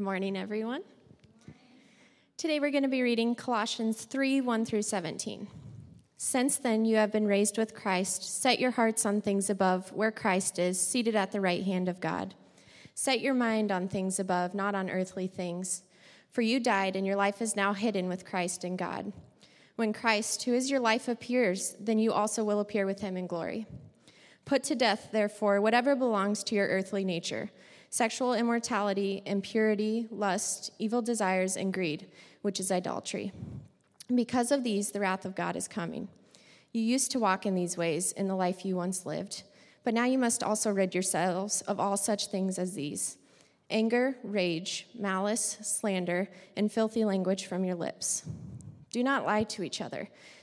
Good morning, everyone. Today we're going to be reading Colossians 3, 1 through 17. Since then you have been raised with Christ. Set your hearts on things above, where Christ is, seated at the right hand of God. Set your mind on things above, not on earthly things. For you died, and your life is now hidden with Christ in God. When Christ, who is your life, appears, then you also will appear with him in glory. Put to death, therefore, whatever belongs to your earthly nature: sexual immorality, impurity, lust, evil desires, and greed, which is idolatry. Because of these, the wrath of God is coming. You used to walk in these ways in the life you once lived, but now you must also rid yourselves of all such things as these: anger, rage, malice, slander, and filthy language from your lips. Do not lie to each other,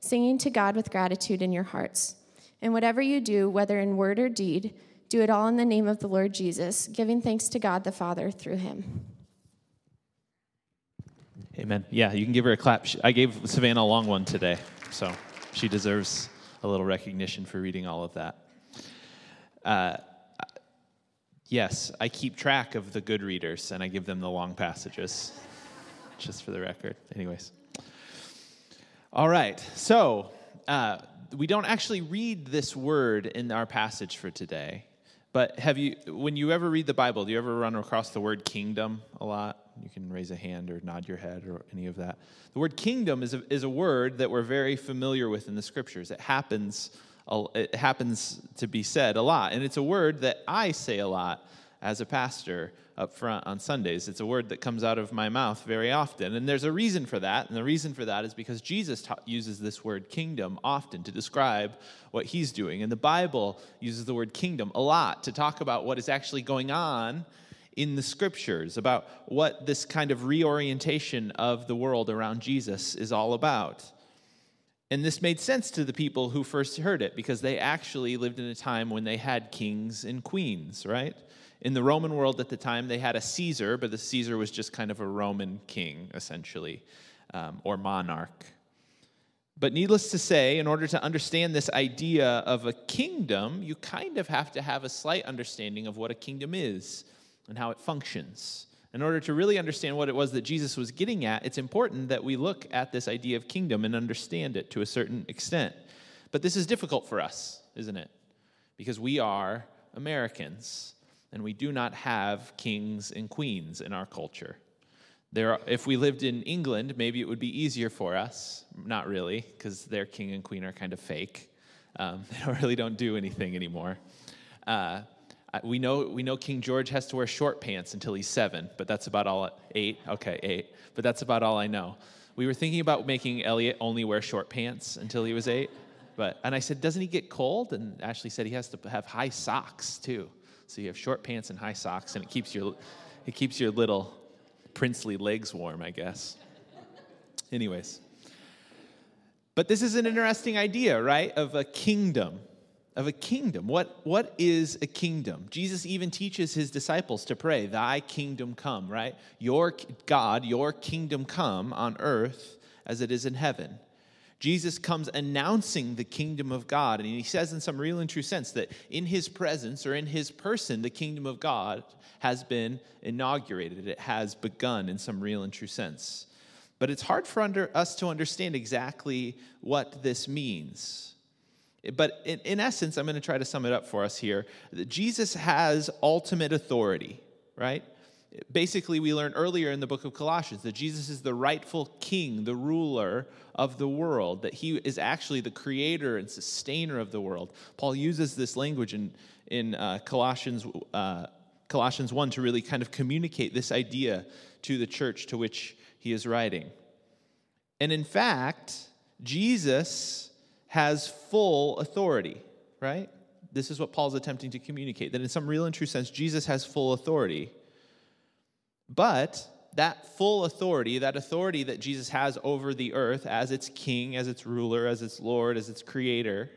singing to God with gratitude in your hearts. And whatever you do, whether in word or deed, do it all in the name of the Lord Jesus, giving thanks to God the Father through him. Amen. Yeah, you can give her a clap. I gave Savannah a long one today, so she deserves a little recognition for reading all of that. Yes, I keep track of the good readers, and I give them the long passages, just for the record. Anyways. All right, so we don't actually read this word in our passage for today, but when you ever read the Bible, do you ever run across the word kingdom a lot? You can raise a hand or nod your head or any of that. The word kingdom is a word that we're very familiar with in the Scriptures. It happens to be said a lot, and it's a word that I say a lot as a pastor up front on Sundays. It's a word that comes out of my mouth very often, and there's a reason for that, and the reason for that is because Jesus uses this word kingdom often to describe what he's doing, and the Bible uses the word kingdom a lot to talk about what is actually going on in the Scriptures, about what this kind of reorientation of the world around Jesus is all about. And this made sense to the people who first heard it, because they actually lived in a time when they had kings and queens, right? In the Roman world at the time, they had a Caesar, but the Caesar was just kind of a Roman king, essentially, or monarch. But needless to say, in order to understand this idea of a kingdom, you kind of have to have a slight understanding of what a kingdom is and how it functions. In order to really understand what it was that Jesus was getting at, it's important that we look at this idea of kingdom and understand it to a certain extent. But this is difficult for us, isn't it? Because we are Americans, and we do not have kings and queens in our culture. If we lived in England, maybe it would be easier for us. Not really, because their king and queen are kind of fake. They don't do anything anymore. We know King George has to wear short pants until he's 7, but that's about all. 8? Okay, 8. But that's about all I know. We were thinking about making Elliot only wear short pants until he was 8. And I said, doesn't he get cold? And Ashley said he has to have high socks, too. So you have short pants and high socks, and it keeps your little princely legs warm, I guess. Anyways. But this is an interesting idea, right, of a kingdom. What is a kingdom? Jesus even teaches his disciples to pray, thy kingdom come, right? Your kingdom come on earth as it is in heaven. Jesus comes announcing the kingdom of God, and he says in some real and true sense that in his presence or in his person, the kingdom of God has been inaugurated. It has begun in some real and true sense. But it's hard for us to understand exactly what this means. But in essence, I'm going to try to sum it up for us here. Jesus has ultimate authority, right? Basically, we learned earlier in the book of Colossians that Jesus is the rightful king, the ruler of the world, that he is actually the creator and sustainer of the world. Paul uses this language in Colossians 1 to really kind of communicate this idea to the church to which he is writing. And in fact, Jesus has full authority, right? This is what Paul's attempting to communicate, that in some real and true sense, Jesus has full authority. But that full authority, that authority that Jesus has over the earth as its king, as its ruler, as its Lord, as its creator,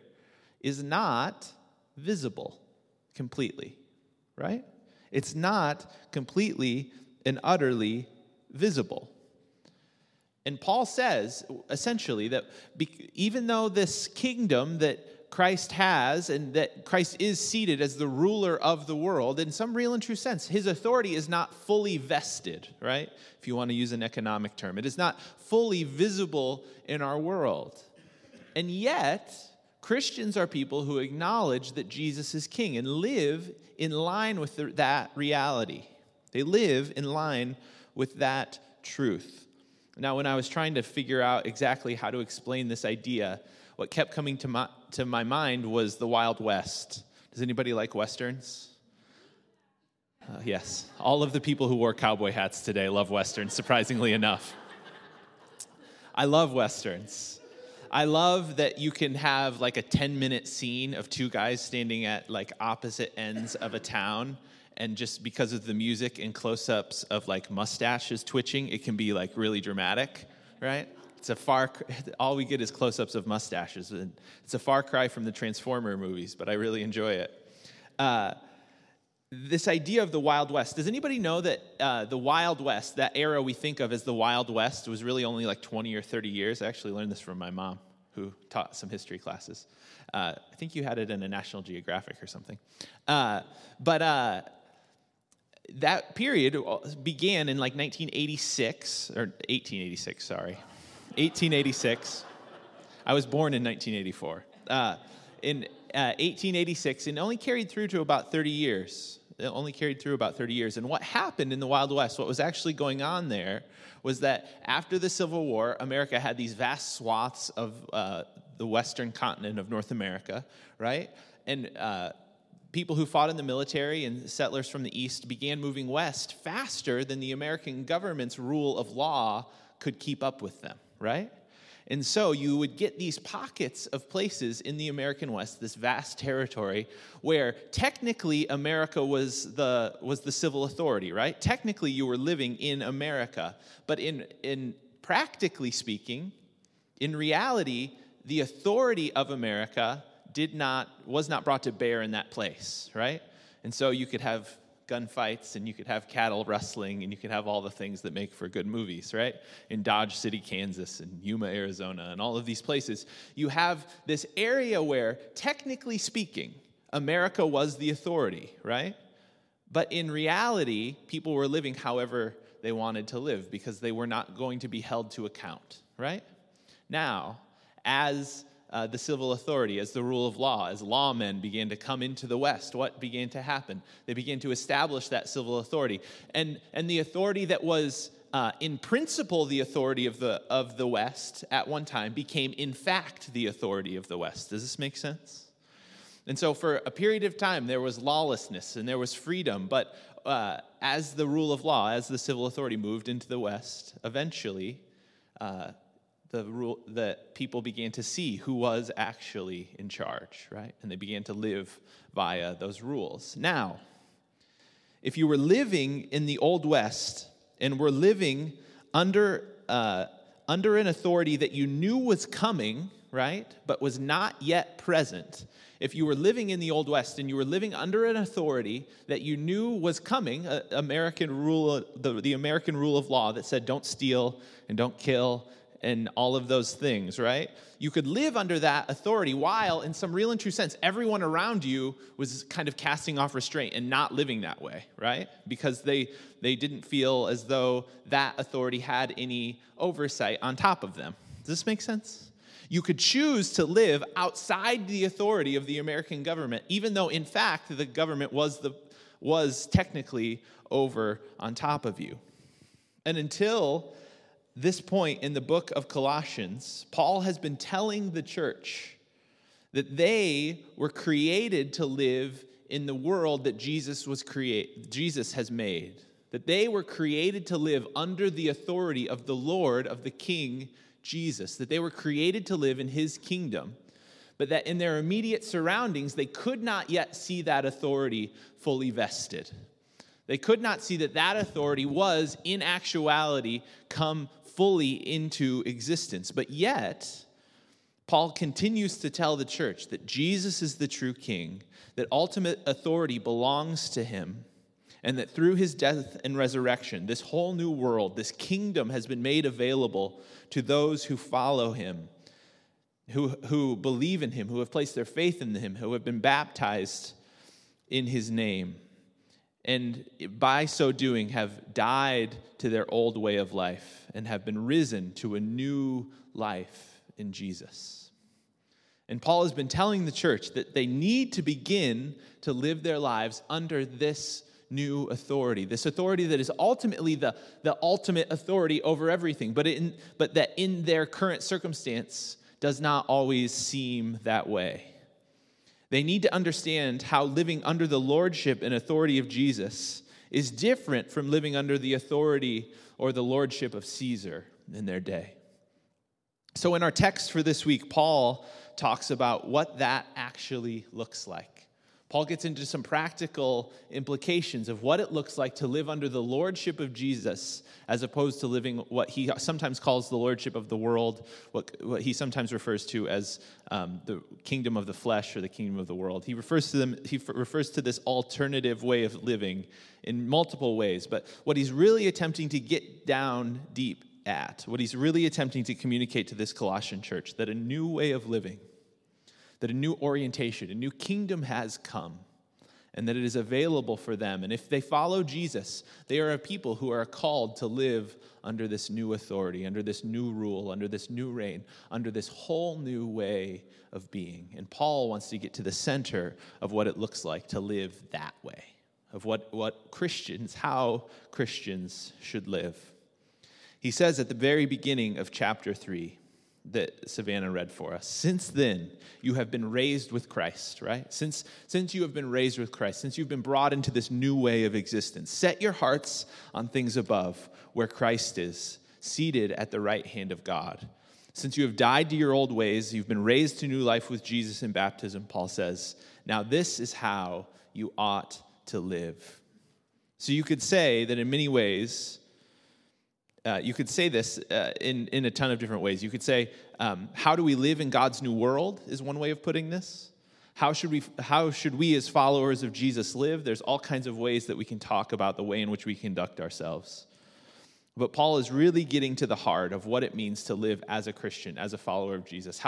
is not visible completely, right? It's not completely and utterly visible. And Paul says, essentially, that even though this kingdom that Christ has and that Christ is seated as the ruler of the world, in some real and true sense, his authority is not fully vested, right? If you want to use an economic term, it is not fully visible in our world. And yet, Christians are people who acknowledge that Jesus is king and live in line with that reality. They live in line with that truth. Now, when I was trying to figure out exactly how to explain this idea, what kept coming to my mind was the Wild West. Does anybody like Westerns? Yes. All of the people who wore cowboy hats today love Westerns, surprisingly enough. I love Westerns. I love that you can have like a 10-minute scene of two guys standing at like opposite ends of a town, and just because of the music and close-ups of like mustaches twitching, it can be like really dramatic, right? All we get is close-ups of mustaches, and it's a far cry from the Transformer movies, but I really enjoy it. This idea of the Wild West, does anybody know that the Wild West, that era we think of as the Wild West, was really only like 20 or 30 years? I actually learned this from my mom, who taught some history classes. I think you had it in a National Geographic or something. That period began in like 1886. I was born in 1984. In 1886, and only carried through to about 30 years. It only carried through about 30 years. And what happened in the Wild West, what was actually going on there, was that after the Civil War, America had these vast swaths of the western continent of North America, right? And people who fought in the military and settlers from the East began moving west faster than the American government's rule of law could keep up with them, right? And so you would get these pockets of places in the American West, this vast territory, where technically America was the civil authority, right? Technically, you were living in America. But in practically speaking, in reality, the authority of America was not brought to bear in that place, right? And so you could have gunfights, and you could have cattle rustling, and you could have all the things that make for good movies, right? In Dodge City, Kansas, and Yuma, Arizona, and all of these places, you have this area where, technically speaking, America was the authority, right? But in reality, people were living however they wanted to live because they were not going to be held to account, right? Now, as the civil authority, as the rule of law, as lawmen began to come into the West, what began to happen? They began to establish that civil authority. And the authority that was, in principle, the authority of the West at one time became, in fact, the authority of the West. Does this make sense? And so for a period of time, there was lawlessness and there was freedom. But as the rule of law, as the civil authority moved into the West, eventually, the rule that people began to see who was actually in charge, right? And they began to live via those rules. Now, if you were living in the Old West and were living under an authority that you knew was coming, right, but was not yet present, if you were living in the Old West and you were living under an authority that you knew was coming, the American rule of law that said don't steal and don't kill and all of those things, right? You could live under that authority while, in some real and true sense, everyone around you was kind of casting off restraint and not living that way, right? Because they didn't feel as though that authority had any oversight on top of them. Does this make sense? You could choose to live outside the authority of the American government, even though, in fact, the government was the was technically over on top of you. And until this point in the book of Colossians, Paul has been telling the church that they were created to live in the world that Jesus has made, that they were created to live under the authority of the Lord, of the King Jesus, that they were created to live in his kingdom, but that in their immediate surroundings, they could not yet see that authority fully vested. They could not see that that authority was, in actuality, come fully into existence. But yet, Paul continues to tell the church that Jesus is the true king, that ultimate authority belongs to him, and that through his death and resurrection, this whole new world, this kingdom has been made available to those who follow him, who believe in him, who have placed their faith in him, who have been baptized in his name, and by so doing have died to their old way of life and have been risen to a new life in Jesus. And Paul has been telling the church that they need to begin to live their lives under this new authority, this authority that is ultimately the ultimate authority over everything, but that in their current circumstance does not always seem that way. They need to understand how living under the lordship and authority of Jesus is different from living under the authority or the lordship of Caesar in their day. So in our text for this week, Paul talks about what that actually looks like. Paul gets into some practical implications of what it looks like to live under the lordship of Jesus as opposed to living what he sometimes calls the lordship of the world, what he sometimes refers to as the kingdom of the flesh or the kingdom of the world. He refers to this alternative way of living in multiple ways, but what he's really attempting to get down deep at, what he's really attempting to communicate to this Colossian church, that a new way of living, that a new orientation, a new kingdom has come, and that it is available for them. And if they follow Jesus, they are a people who are called to live under this new authority, under this new rule, under this new reign, under this whole new way of being. And Paul wants to get to the center of what it looks like to live that way, of how Christians should live. He says at the very beginning of chapter 3, that Savannah read for us, since then, you have been raised with Christ, right? Since you have been raised with Christ, since you've been brought into this new way of existence, set your hearts on things above, where Christ is, seated at the right hand of God. Since you have died to your old ways, you've been raised to new life with Jesus in baptism, Paul says. Now this is how you ought to live. So you could say that in many ways, you could say this in a ton of different ways. You could say, how do we live in God's new world is one way of putting this. How should we as followers of Jesus live? There's all kinds of ways that we can talk about the way in which we conduct ourselves. But Paul is really getting to the heart of what it means to live as a Christian, as a follower of Jesus,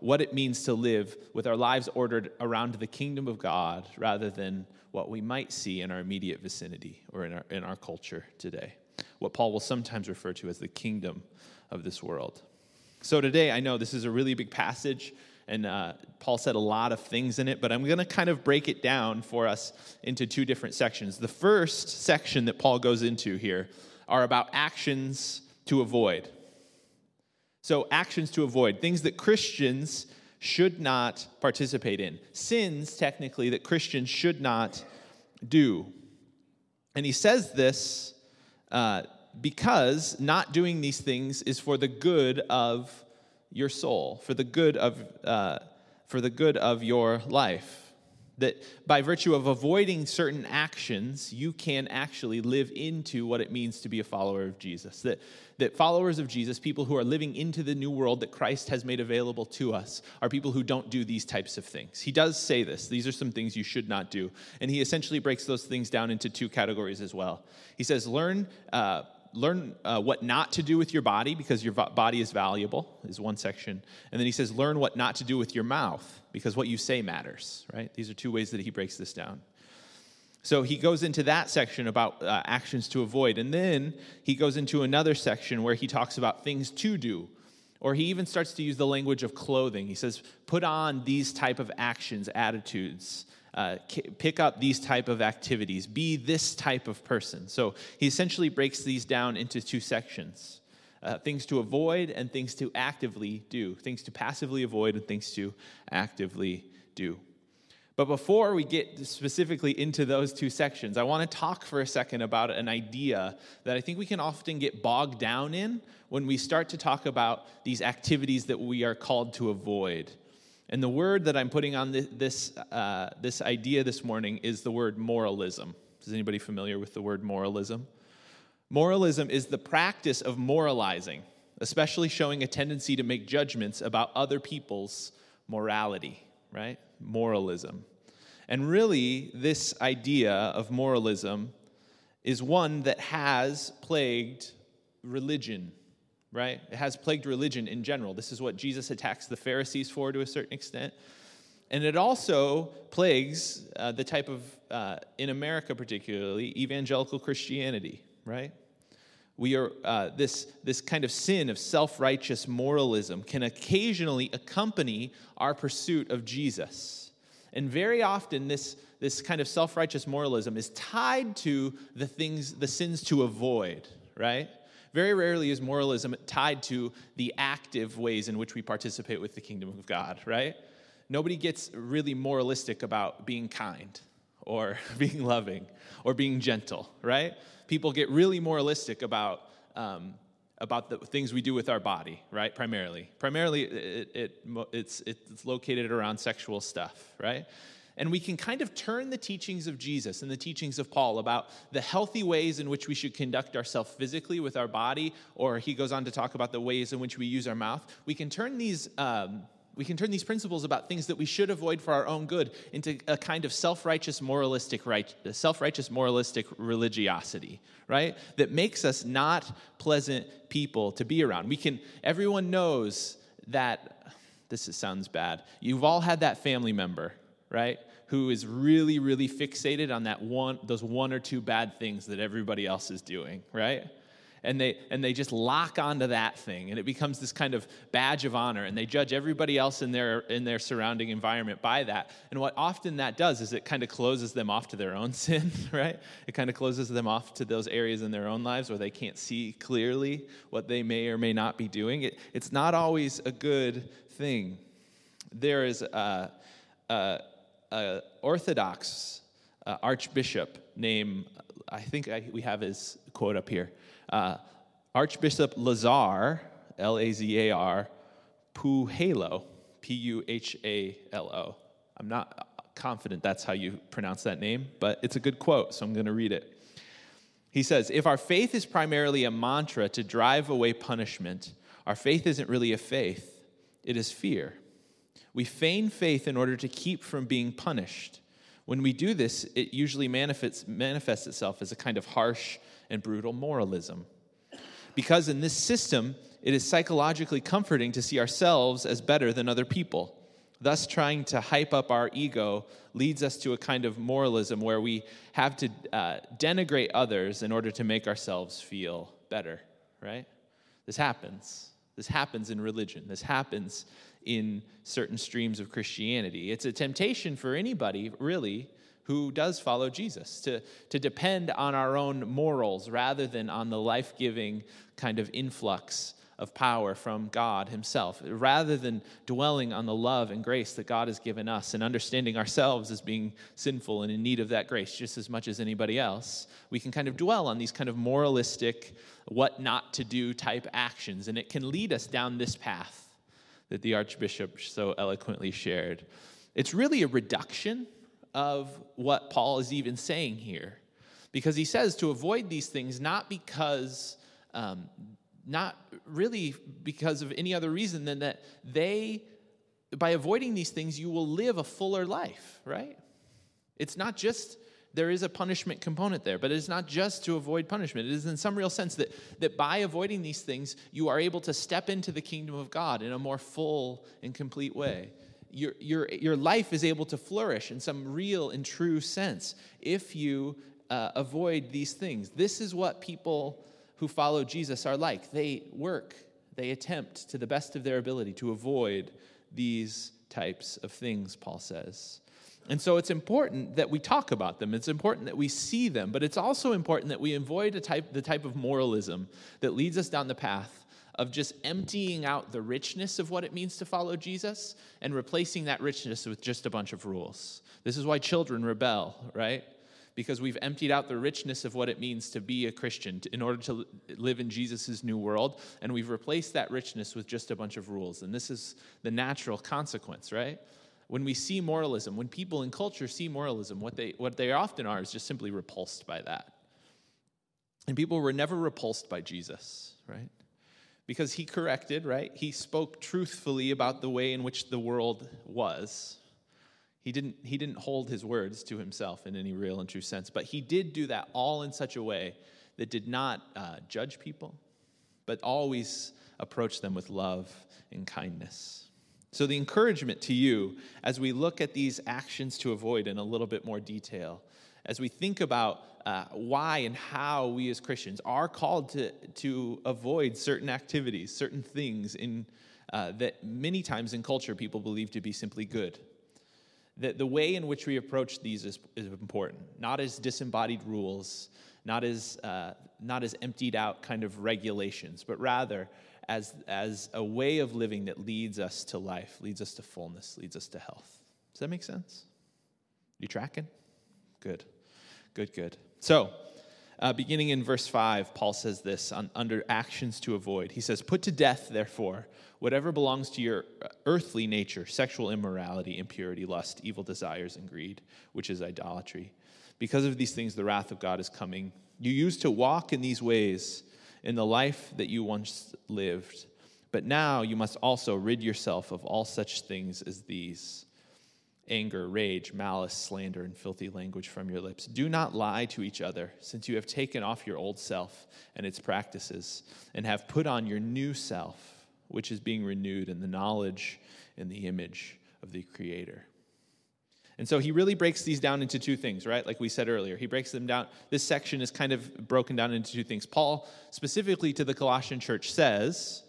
what it means to live with our lives ordered around the kingdom of God rather than what we might see in our immediate vicinity or in our culture today, what Paul will sometimes refer to as the kingdom of this world. So today, I know this is a really big passage, and Paul said a lot of things in it, but I'm going to kind of break it down for us into two different sections. The first section that Paul goes into here are about actions to avoid. So actions to avoid, things that Christians should not participate in, sins, technically, that Christians should not do. And he says this because not doing these things is for the good of your soul, for the good of your life. That by virtue of avoiding certain actions, you can actually live into what it means to be a follower of Jesus. That followers of Jesus, people who are living into the new world that Christ has made available to us, are people who don't do these types of things. He does say this. These are some things you should not do. And he essentially breaks those things down into two categories as well. He says, learn what not to do with your body, because your body is valuable, is one section. And then he says, learn what not to do with your mouth, because what you say matters, right? These are two ways that he breaks this down. So he goes into that section about actions to avoid. And then he goes into another section where he talks about things to do, or he even starts to use the language of clothing. He says, put on these type of actions, attitudes pick up these type of activities, be this type of person. So he essentially breaks these down into two sections, things to avoid and things to actively do, things to passively avoid and things to actively do. But before we get specifically into those two sections, I want to talk for a second about an idea that I think we can often get bogged down in when we start to talk about these activities that we are called to avoid. And the word that I'm putting on this idea this morning is the word moralism. Is anybody familiar with the word moralism? Moralism is the practice of moralizing, especially showing a tendency to make judgments about other people's morality, right? Moralism. And really, this idea of moralism is one that has plagued religion, right? It has plagued religion in general. This is what Jesus attacks the Pharisees for to a certain extent. And it also plagues the type of, in America particularly, evangelical Christianity, right? We are this kind of sin of self-righteous moralism can occasionally accompany our pursuit of Jesus. And very often this kind of self-righteous moralism is tied to the sins to avoid, right? Very rarely is moralism tied to the active ways in which we participate with the kingdom of God, right? Nobody gets really moralistic about being kind or being loving or being gentle, right? People get really moralistic about the things we do with our body, right? Primarily, it's located around sexual stuff, right? And we can kind of turn the teachings of Jesus and the teachings of Paul about the healthy ways in which we should conduct ourselves physically with our body, or he goes on to talk about the ways in which we use our mouth. We can turn these We can turn these principles about things that we should avoid for our own good into a kind of self-righteous moralistic religiosity, right? That makes us not pleasant people to be around. Everyone knows that, sounds bad, you've all had that family member, right? Who is really, really fixated on those one or two bad things that everybody else is doing, right? And they just lock onto that thing, and it becomes this kind of badge of honor, and they judge everybody else in their surrounding environment by that. And what often that does is it kind of closes them off to their own sin, right? It kind of closes them off to those areas in their own lives where they can't see clearly what they may or may not be doing. It's not always a good thing. There is a Orthodox archbishop named, I think we have his quote up here, Archbishop Lazar, Lazar, Puhalo, Puhalo. I'm not confident that's how you pronounce that name, but it's a good quote, so I'm going to read it. He says, "If our faith is primarily a mantra to drive away punishment, our faith isn't really a faith, it is fear. We feign faith in order to keep from being punished. When we do this, it usually manifests itself as a kind of harsh and brutal moralism. Because in this system, it is psychologically comforting to see ourselves as better than other people. Thus, trying to hype up our ego leads us to a kind of moralism where we have to denigrate others in order to make ourselves feel better," right? This happens. This happens in religion. This happens in certain streams of Christianity. It's a temptation for anybody, really, who does follow Jesus to depend on our own morals rather than on the life-giving kind of influx of power from God himself, rather than dwelling on the love and grace that God has given us and understanding ourselves as being sinful and in need of that grace just as much as anybody else. We can kind of dwell on these kind of moralistic, what not to do type actions, and it can lead us down this path that the Archbishop so eloquently shared. It's really a reduction of what Paul is even saying here, because he says to avoid these things not because not really because of any other reason than that by avoiding these things, you will live a fuller life, right? It's not just, there is a punishment component there, but it's not just to avoid punishment. It is in some real sense that by avoiding these things, you are able to step into the kingdom of God in a more full and complete way. Your life is able to flourish in some real and true sense if you avoid these things. This is what people who follow Jesus are like. They attempt to the best of their ability to avoid these types of things, Paul says. And so it's important that we talk about them. It's important that we see them. But it's also important that we avoid the type of moralism that leads us down the path of just emptying out the richness of what it means to follow Jesus and replacing that richness with just a bunch of rules. This is why children rebel, right? Because we've emptied out the richness of what it means to be a Christian in order to live in Jesus' new world, and we've replaced that richness with just a bunch of rules. And this is the natural consequence, right? When we see moralism, when people in culture see moralism, what they often are is just simply repulsed by that. And people were never repulsed by Jesus, right? Because he corrected, right? He spoke truthfully about the way in which the world was. He didn't hold his words to himself in any real and true sense, but he did do that all in such a way that did not judge people, but always approached them with love and kindness. So the encouragement to you, as we look at these actions to avoid in a little bit more detail, as we think about why and how we as Christians are called to avoid certain activities, certain things that many times in culture people believe to be simply good, that the way in which we approach these is important, not as disembodied rules, not as emptied out kind of regulations, but rather as a way of living that leads us to life, leads us to fullness, leads us to health. Does that make sense? You tracking? Good. So, beginning in verse 5, Paul says this under actions to avoid. He says, "Put to death, therefore, whatever belongs to your earthly nature, sexual immorality, impurity, lust, evil desires, and greed, which is idolatry. Because of these things, the wrath of God is coming. You used to walk in these ways in the life that you once lived, but now you must also rid yourself of all such things as these: anger, rage, malice, slander, and filthy language from your lips. Do not lie to each other, since you have taken off your old self and its practices, and have put on your new self, which is being renewed in the knowledge and the image of the Creator." And so he really breaks these down into two things, right? Like we said earlier, he breaks them down. This section is kind of broken down into two things. Paul, specifically to the Colossian church, says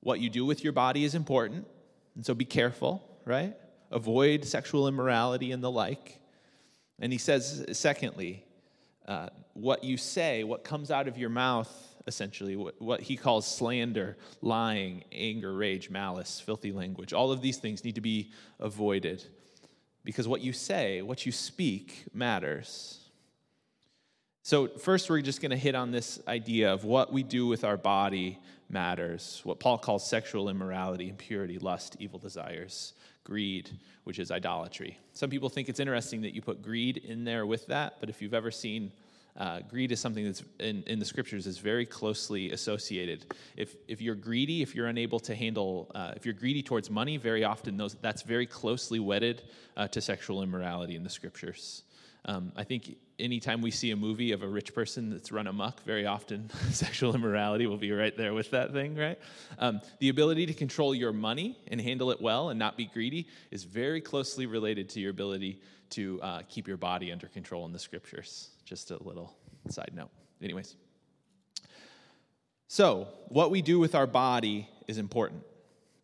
what you do with your body is important, and so be careful, right? Avoid sexual immorality and the like. And he says, secondly, what you say, what comes out of your mouth, essentially, what he calls slander, lying, anger, rage, malice, filthy language, all of these things need to be avoided. Because what you say, what you speak, matters. So first, we're just going to hit on this idea of what we do with our body matters, what Paul calls sexual immorality, impurity, lust, evil desires, greed, which is idolatry. Some people think it's interesting that you put greed in there with that, but if you've ever seen, greed is something that's in the scriptures is very closely associated. If you're greedy, if you're unable to handle, if you're greedy towards money, very often that's very closely wedded to sexual immorality in the scriptures. I think anytime we see a movie of a rich person that's run amok, very often sexual immorality will be right there with that thing, right? The ability to control your money and handle it well and not be greedy is very closely related to your ability to keep your body under control in the scriptures. Just a little side note. Anyways. So, what we do with our body is important.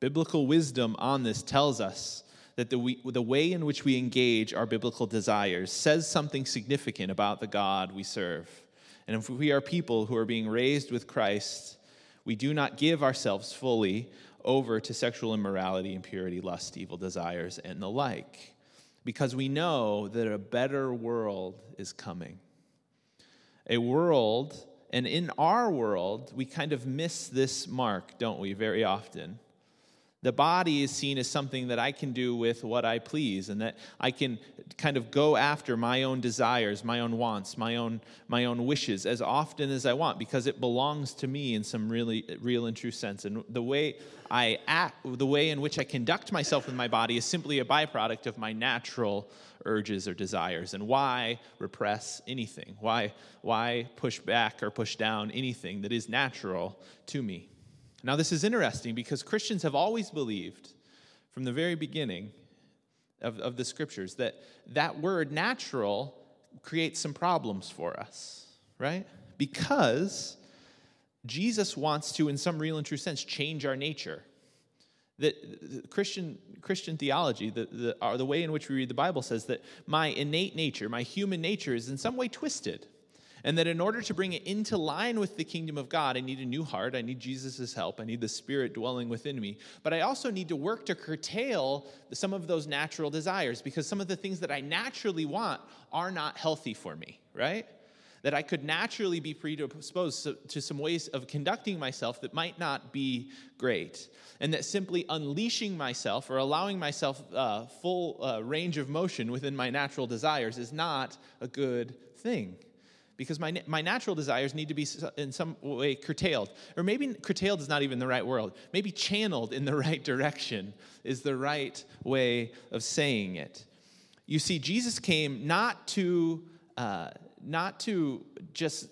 Biblical wisdom on this tells us that the way in which we engage our biblical desires says something significant about the God we serve. And if we are people who are being raised with Christ, we do not give ourselves fully over to sexual immorality, impurity, lust, evil desires, and the like, because we know that a better world is coming. A world, and in our world, we kind of miss this mark, don't we, very often. The body is seen as something that I can do with what I please, and that I can kind of go after my own desires, my own wants, my own wishes as often as I want, because it belongs to me in some really real and true sense. And the way I act, the way in which I conduct myself with my body is simply a byproduct of my natural urges or desires. And why repress anything? Why push back or push down anything that is natural to me? Now, this is interesting because Christians have always believed from the very beginning of the scriptures that word natural creates some problems for us, right? Because Jesus wants to, in some real and true sense, change our nature. That Christian theology, the way in which we read the Bible, says that my innate nature, my human nature, is in some way twisted. And that in order to bring it into line with the kingdom of God, I need a new heart. I need Jesus' help. I need the Spirit dwelling within me. But I also need to work to curtail some of those natural desires, because some of the things that I naturally want are not healthy for me, right? That I could naturally be predisposed to some ways of conducting myself that might not be great. And that simply unleashing myself or allowing myself full range of motion within my natural desires is not a good thing. Because my natural desires need to be in some way curtailed. Or maybe curtailed is not even the right word. Maybe channeled in the right direction is the right way of saying it. You see, Jesus came not to just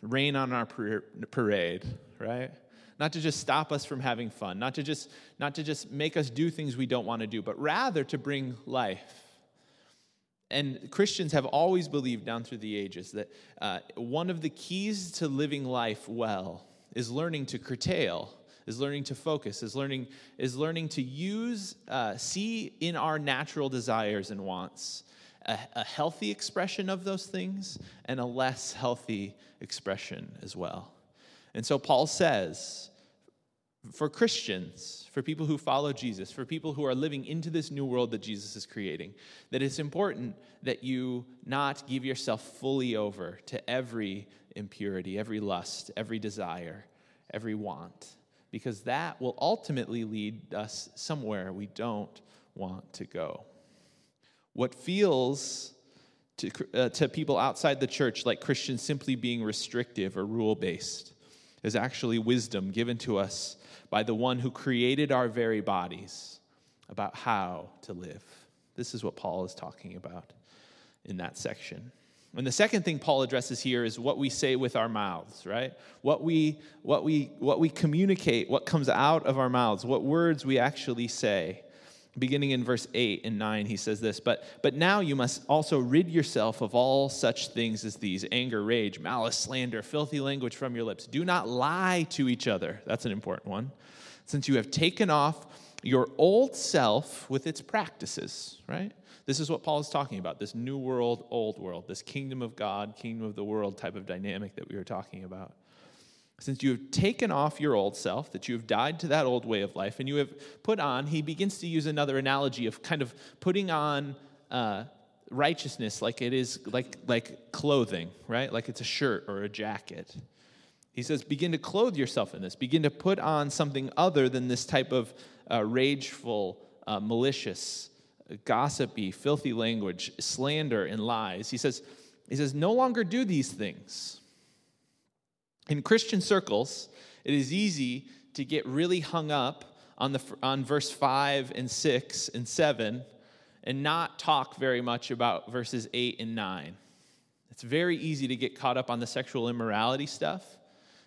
rain on our parade, right? Not to just stop us from having fun. Not to just make us do things we don't want to do, but rather to bring life. And Christians have always believed down through the ages that one of the keys to living life well is learning to curtail, is learning to focus, is learning to use, see in our natural desires and wants a healthy expression of those things and a less healthy expression as well. And so Paul says, for Christians, for people who follow Jesus, for people who are living into this new world that Jesus is creating, that it's important that you not give yourself fully over to every impurity, every lust, every desire, every want, because that will ultimately lead us somewhere we don't want to go. What feels to people outside the church like Christians simply being restrictive or rule-based is actually wisdom given to us by the one who created our very bodies about how to live. This is what Paul is talking about in that section. And the second thing Paul addresses here is what we say with our mouths, right? What we communicate, what comes out of our mouths, what words we actually say. Beginning in verse 8 and 9, he says this, but now you must also rid yourself of all such things as these: anger, rage, malice, slander, filthy language from your lips. Do not lie to each other. That's an important one. Since you have taken off your old self with its practices, right? This is what Paul is talking about, this new world, old world, this kingdom of God, kingdom of the world type of dynamic that we were talking about. Since you have taken off your old self, that you have died to that old way of life, and you have put on, he begins to use another analogy of kind of putting on righteousness like it is, like clothing, right? Like it's a shirt or a jacket. He says, begin to clothe yourself in this. Begin to put on something other than this type of rageful, malicious, gossipy, filthy language, slander, and lies. He says, no longer do these things. In Christian circles, it is easy to get really hung up on verse 5 and 6 and 7 and not talk very much about verses 8 and 9. It's very easy to get caught up on the sexual immorality stuff,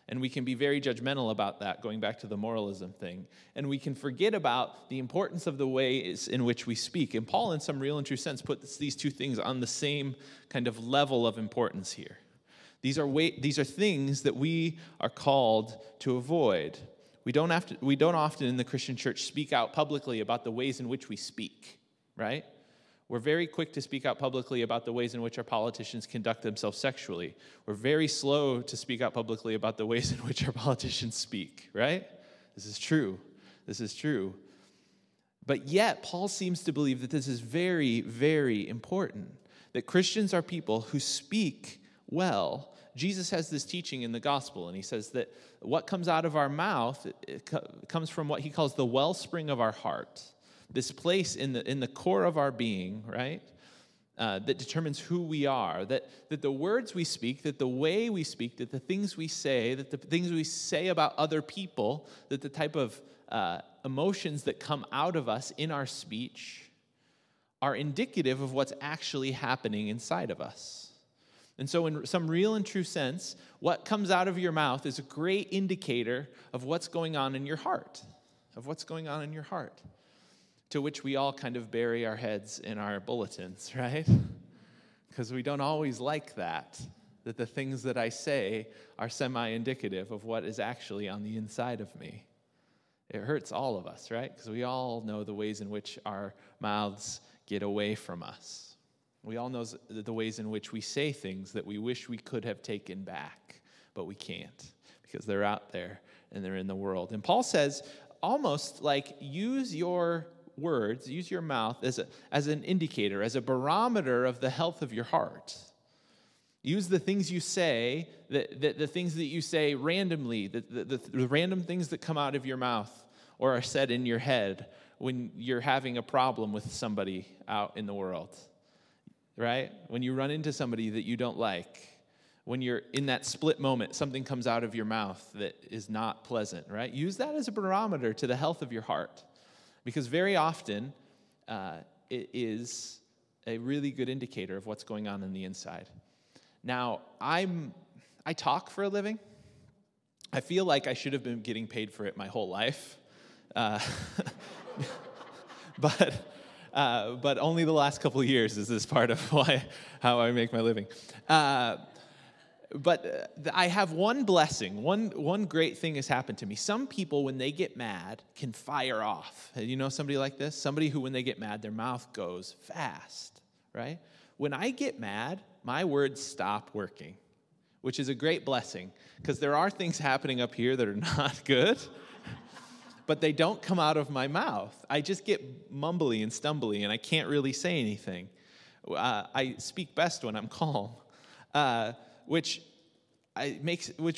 and we can be very judgmental about that, going back to the moralism thing. And we can forget about the importance of the ways in which we speak. And Paul, in some real and true sense, puts these two things on the same kind of level of importance here. These are things that we are called to avoid. We don't often in the Christian church speak out publicly about the ways in which we speak, right? We're very quick to speak out publicly about the ways in which our politicians conduct themselves sexually. We're very slow to speak out publicly about the ways in which our politicians speak, right? This is true. But yet, Paul seems to believe that this is very, very important, that Christians are people who speak well. Jesus has this teaching in the gospel, and he says that what comes out of our mouth comes from what he calls the wellspring of our heart, this place in the core of our being, right, that determines who we are, that the words we speak, that the way we speak, that the things we say, that the things we say about other people, that the type of emotions that come out of us in our speech are indicative of what's actually happening inside of us. And so in some real and true sense, what comes out of your mouth is a great indicator of what's going on in your heart, to which we all kind of bury our heads in our bulletins, right? Because we don't always like that the things that I say are semi-indicative of what is actually on the inside of me. It hurts all of us, right? Because we all know the ways in which our mouths get away from us. We all know the ways in which we say things that we wish we could have taken back, but we can't because they're out there and they're in the world. And Paul says almost like use your words, use your mouth as an indicator, as a barometer of the health of your heart. Use the things you say, the things that you say randomly, the random things that come out of your mouth or are said in your head when you're having a problem with somebody out in the world, right? When you run into somebody that you don't like, when you're in that split moment, something comes out of your mouth that is not pleasant, right? Use that as a barometer to the health of your heart, because very often it is a really good indicator of what's going on in the inside. Now, I talk for a living. I feel like I should have been getting paid for it my whole life. But only the last couple of years is this part of how I make my living. But I have one blessing. One great thing has happened to me. Some people, when they get mad, can fire off. You know somebody like this? Somebody who, when they get mad, their mouth goes fast, right? When I get mad, my words stop working, which is a great blessing, because there are things happening up here that are not good, but they don't come out of my mouth. I just get mumbly and stumbly, and I can't really say anything. I speak best when I'm calm, which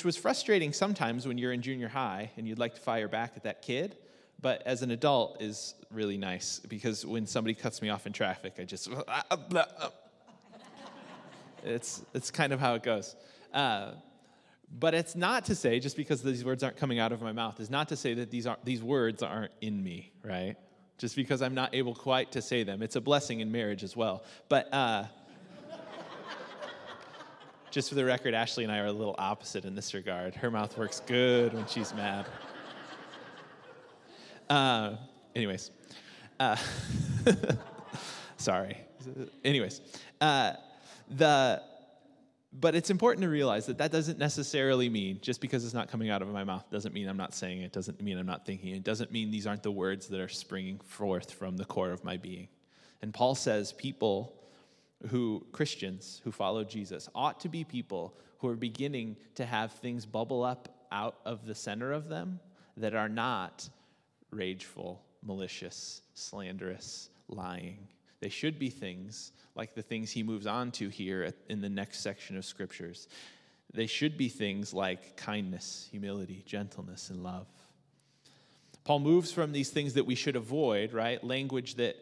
was frustrating sometimes when you're in junior high and you'd like to fire back at that kid, but as an adult is really nice, because when somebody cuts me off in traffic, I just... It's kind of how it goes. But it's not to say, just because these words aren't coming out of my mouth, is not to say that these words aren't in me, right? Just because I'm not able quite to say them. It's a blessing in marriage as well. But just for the record, Ashley and I are a little opposite in this regard. Her mouth works good when she's mad. Sorry. Anyways. But it's important to realize that doesn't necessarily mean, just because it's not coming out of my mouth, doesn't mean I'm not saying it, doesn't mean I'm not thinking it, doesn't mean these aren't the words that are springing forth from the core of my being. And Paul says Christians who follow Jesus ought to be people who are beginning to have things bubble up out of the center of them that are not rageful, malicious, slanderous, lying. They should be things like the things he moves on to here in the next section of scriptures. They should be things like kindness, humility, gentleness, and love. Paul moves from these things that we should avoid, right? Language that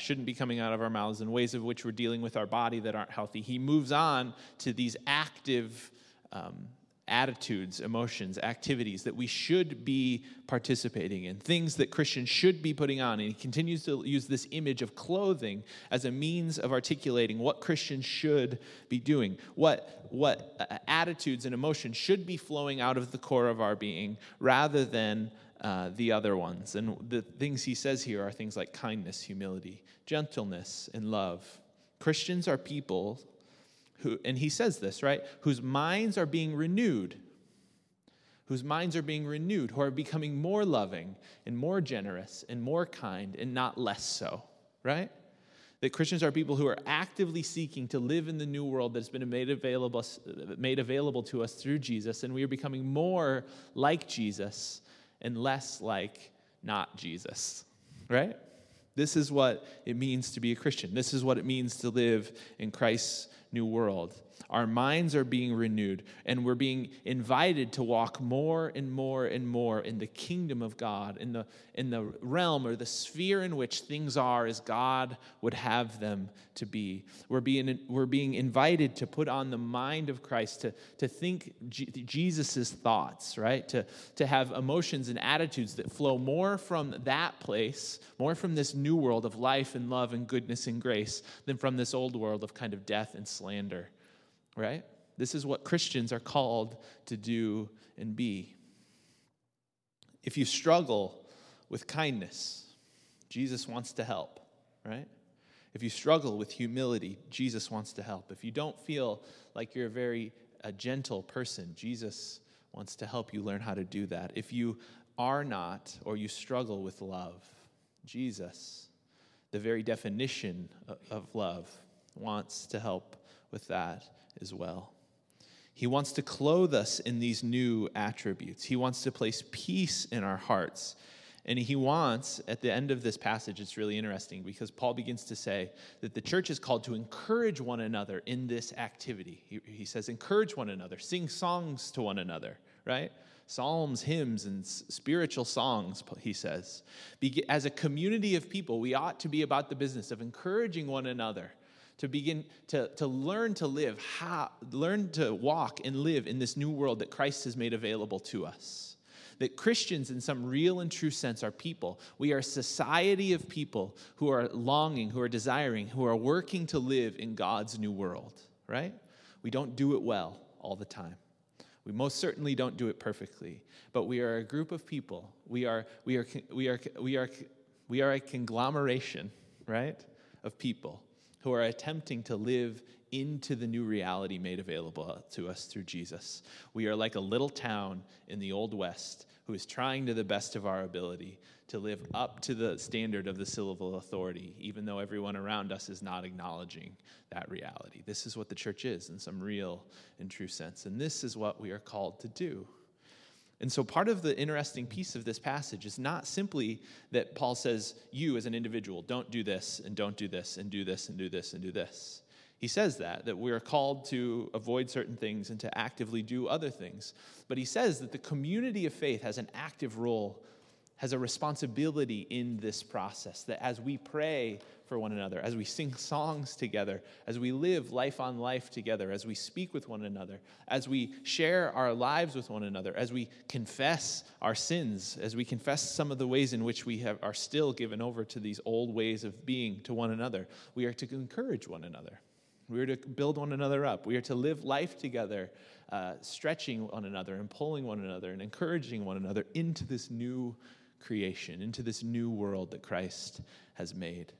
shouldn't be coming out of our mouths and ways in which we're dealing with our body that aren't healthy. He moves on to these active attitudes, emotions, activities that we should be participating in, things that Christians should be putting on. And he continues to use this image of clothing as a means of articulating what Christians should be doing, what attitudes and emotions should be flowing out of the core of our being rather than the other ones. And the things he says here are things like kindness, humility, gentleness, and love. Christians are people who, and he says this, right, whose minds are being renewed, who are becoming more loving and more generous and more kind and not less so, right? That Christians are people who are actively seeking to live in the new world that's been made available to us through Jesus, and we are becoming more like Jesus and less like not Jesus, right? This is what it means to be a Christian. This is what it means to live in Christ's new world. Our minds are being renewed, and we're being invited to walk more and more and more in the kingdom of God, in the realm or the sphere in which things are as God would have them to be. We're being invited to put on the mind of Christ, to think Jesus's thoughts, right? To have emotions and attitudes that flow more from that place, more from this new world of life and love and goodness and grace than from this old world of kind of death and slander. Right? This is what Christians are called to do and be. If you struggle with kindness, Jesus wants to help, right? If you struggle with humility, Jesus wants to help. If you don't feel like you're a very gentle person, Jesus wants to help you learn how to do that. If you are not, or you struggle with love, Jesus, the very definition of love, wants to help with that as well. He wants to clothe us in these new attributes. He wants to place peace in our hearts. And he wants, at the end of this passage, it's really interesting because Paul begins to say that the church is called to encourage one another in this activity. He says, encourage one another, sing songs to one another, right? Psalms, hymns, and spiritual songs, he says. As a community of people, we ought to be about the business of encouraging one another to begin to learn to live, learn to walk and live in this new world that Christ has made available to us. That Christians, in some real and true sense, are people. We are a society of people who are longing, who are desiring, who are working to live in God's new world, right? We don't do it well all the time. We most certainly don't do it perfectly, but we are a group of people. We are a conglomeration, right, of people who are attempting to live into the new reality made available to us through Jesus. We are like a little town in the Old West who is trying to the best of our ability to live up to the standard of the civil authority, even though everyone around us is not acknowledging that reality. This is what the church is in some real and true sense, and this is what we are called to do. And so part of the interesting piece of this passage is not simply that Paul says, you as an individual, don't do this, and don't do this, and do this, and do this, and do this. He says that we are called to avoid certain things and to actively do other things. But he says that the community of faith has an active role, has a responsibility in this process, that as we pray for one another, as we sing songs together, as we live life on life together, as we speak with one another, as we share our lives with one another, as we confess our sins, as we confess some of the ways in which we are still given over to these old ways of being to one another, we are to encourage one another. We are to build one another up. We are to live life together, stretching one another and pulling one another and encouraging one another into this new creation, into this new world that Christ has made.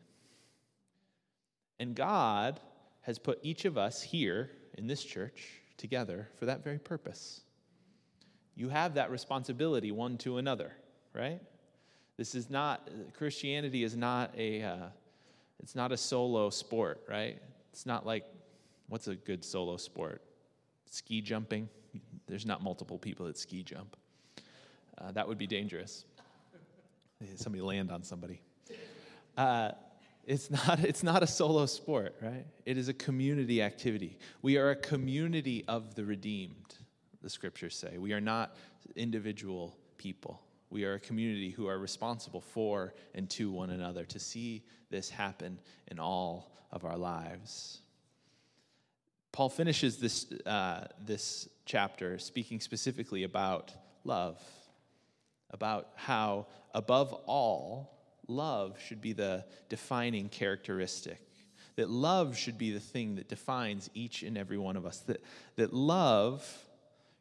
And God has put each of us here in this church together for that very purpose. You have that responsibility one to another, right? This is not, Christianity is not it's not a solo sport, right? It's not like, what's a good solo sport? Ski jumping? There's not multiple people that ski jump. That would be dangerous. Somebody land on somebody. It's not a solo sport, right? It is a community activity. We are a community of the redeemed, the scriptures say. We are not individual people. We are a community who are responsible for and to one another to see this happen in all of our lives. Paul finishes this chapter speaking specifically about love, about how, above all, love should be the defining characteristic, that love should be the thing that defines each and every one of us, that love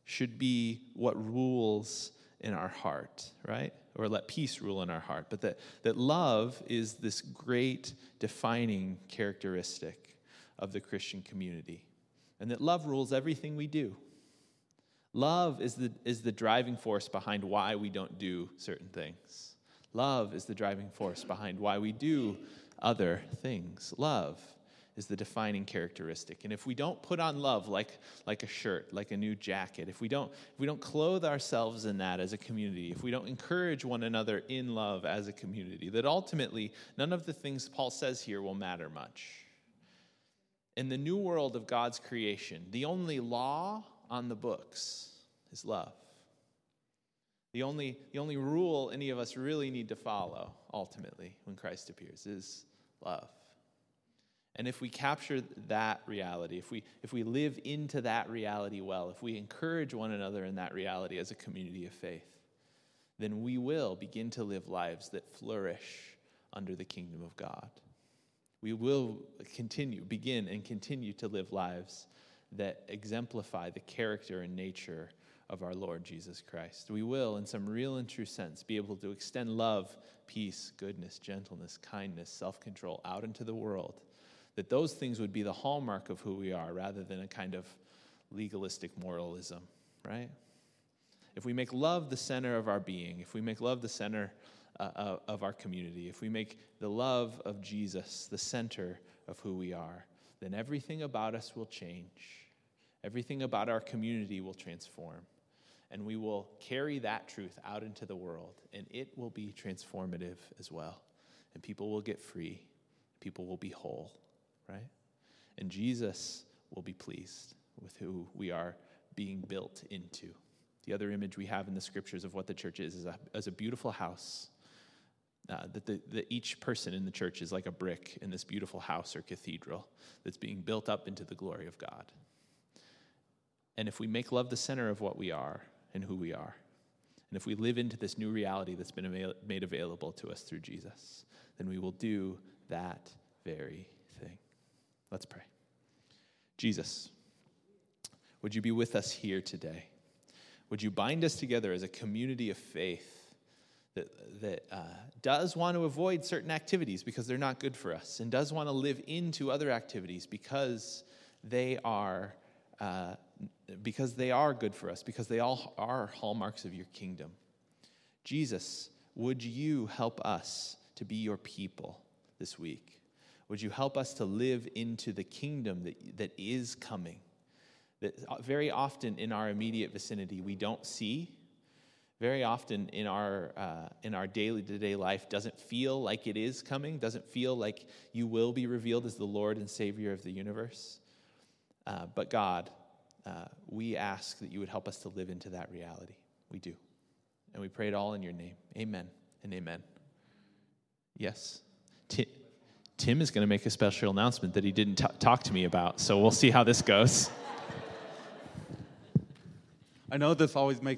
should be what rules in our heart, right? Or let peace rule in our heart. But that love is this great defining characteristic of the Christian community. And that love rules everything we do. Love is the driving force behind why we don't do certain things. Love is the driving force behind why we do other things. Love is the defining characteristic. And if we don't put on love like a shirt, like a new jacket, if we don't clothe ourselves in that as a community, if we don't encourage one another in love as a community, that ultimately none of the things Paul says here will matter much. In the new world of God's creation, the only law on the books is love. The only rule any of us really need to follow, ultimately, when Christ appears, is love. And if we capture that reality, if we live into that reality well, if we encourage one another in that reality as a community of faith, then we will begin to live lives that flourish under the kingdom of God. We will begin and continue to live lives that exemplify the character and nature of our Lord Jesus Christ. We will, in some real and true sense, be able to extend love, peace, goodness, gentleness, kindness, self-control out into the world, that those things would be the hallmark of who we are rather than a kind of legalistic moralism, right? if we make love the center of our being, if we make love the center of our community, if we make the love of Jesus the center of who we are, then everything about us will change. Everything about our community will transform. And we will carry that truth out into the world, and it will be transformative as well. And people will get free. People will be whole, right? And Jesus will be pleased with who we are being built into. The other image we have in the scriptures of what the church is a beautiful house. That each person in the church is like a brick in this beautiful house or cathedral that's being built up into the glory of God. And if we make love the center of what we are and who we are, and if we live into this new reality that's been made available to us through Jesus, then we will do that very thing. Let's pray. Jesus, would you be with us here today? Would you bind us together as a community of faith that does want to avoid certain activities because they're not good for us, and does want to live into other activities because they are good for us, because they all are hallmarks of your kingdom. Jesus, would you help us to be your people this week? Would you help us to live into the kingdom that is coming, that very often in our immediate vicinity we don't see, very often in our day-to-day life doesn't feel like it is coming, doesn't feel like you will be revealed as the Lord and Savior of the universe. But God, we ask that you would help us to live into that reality. We do. And we pray it all in your name. Amen and amen. Yes. Tim is going to make a special announcement that he didn't talk to me about, so we'll see how this goes. I know this always makes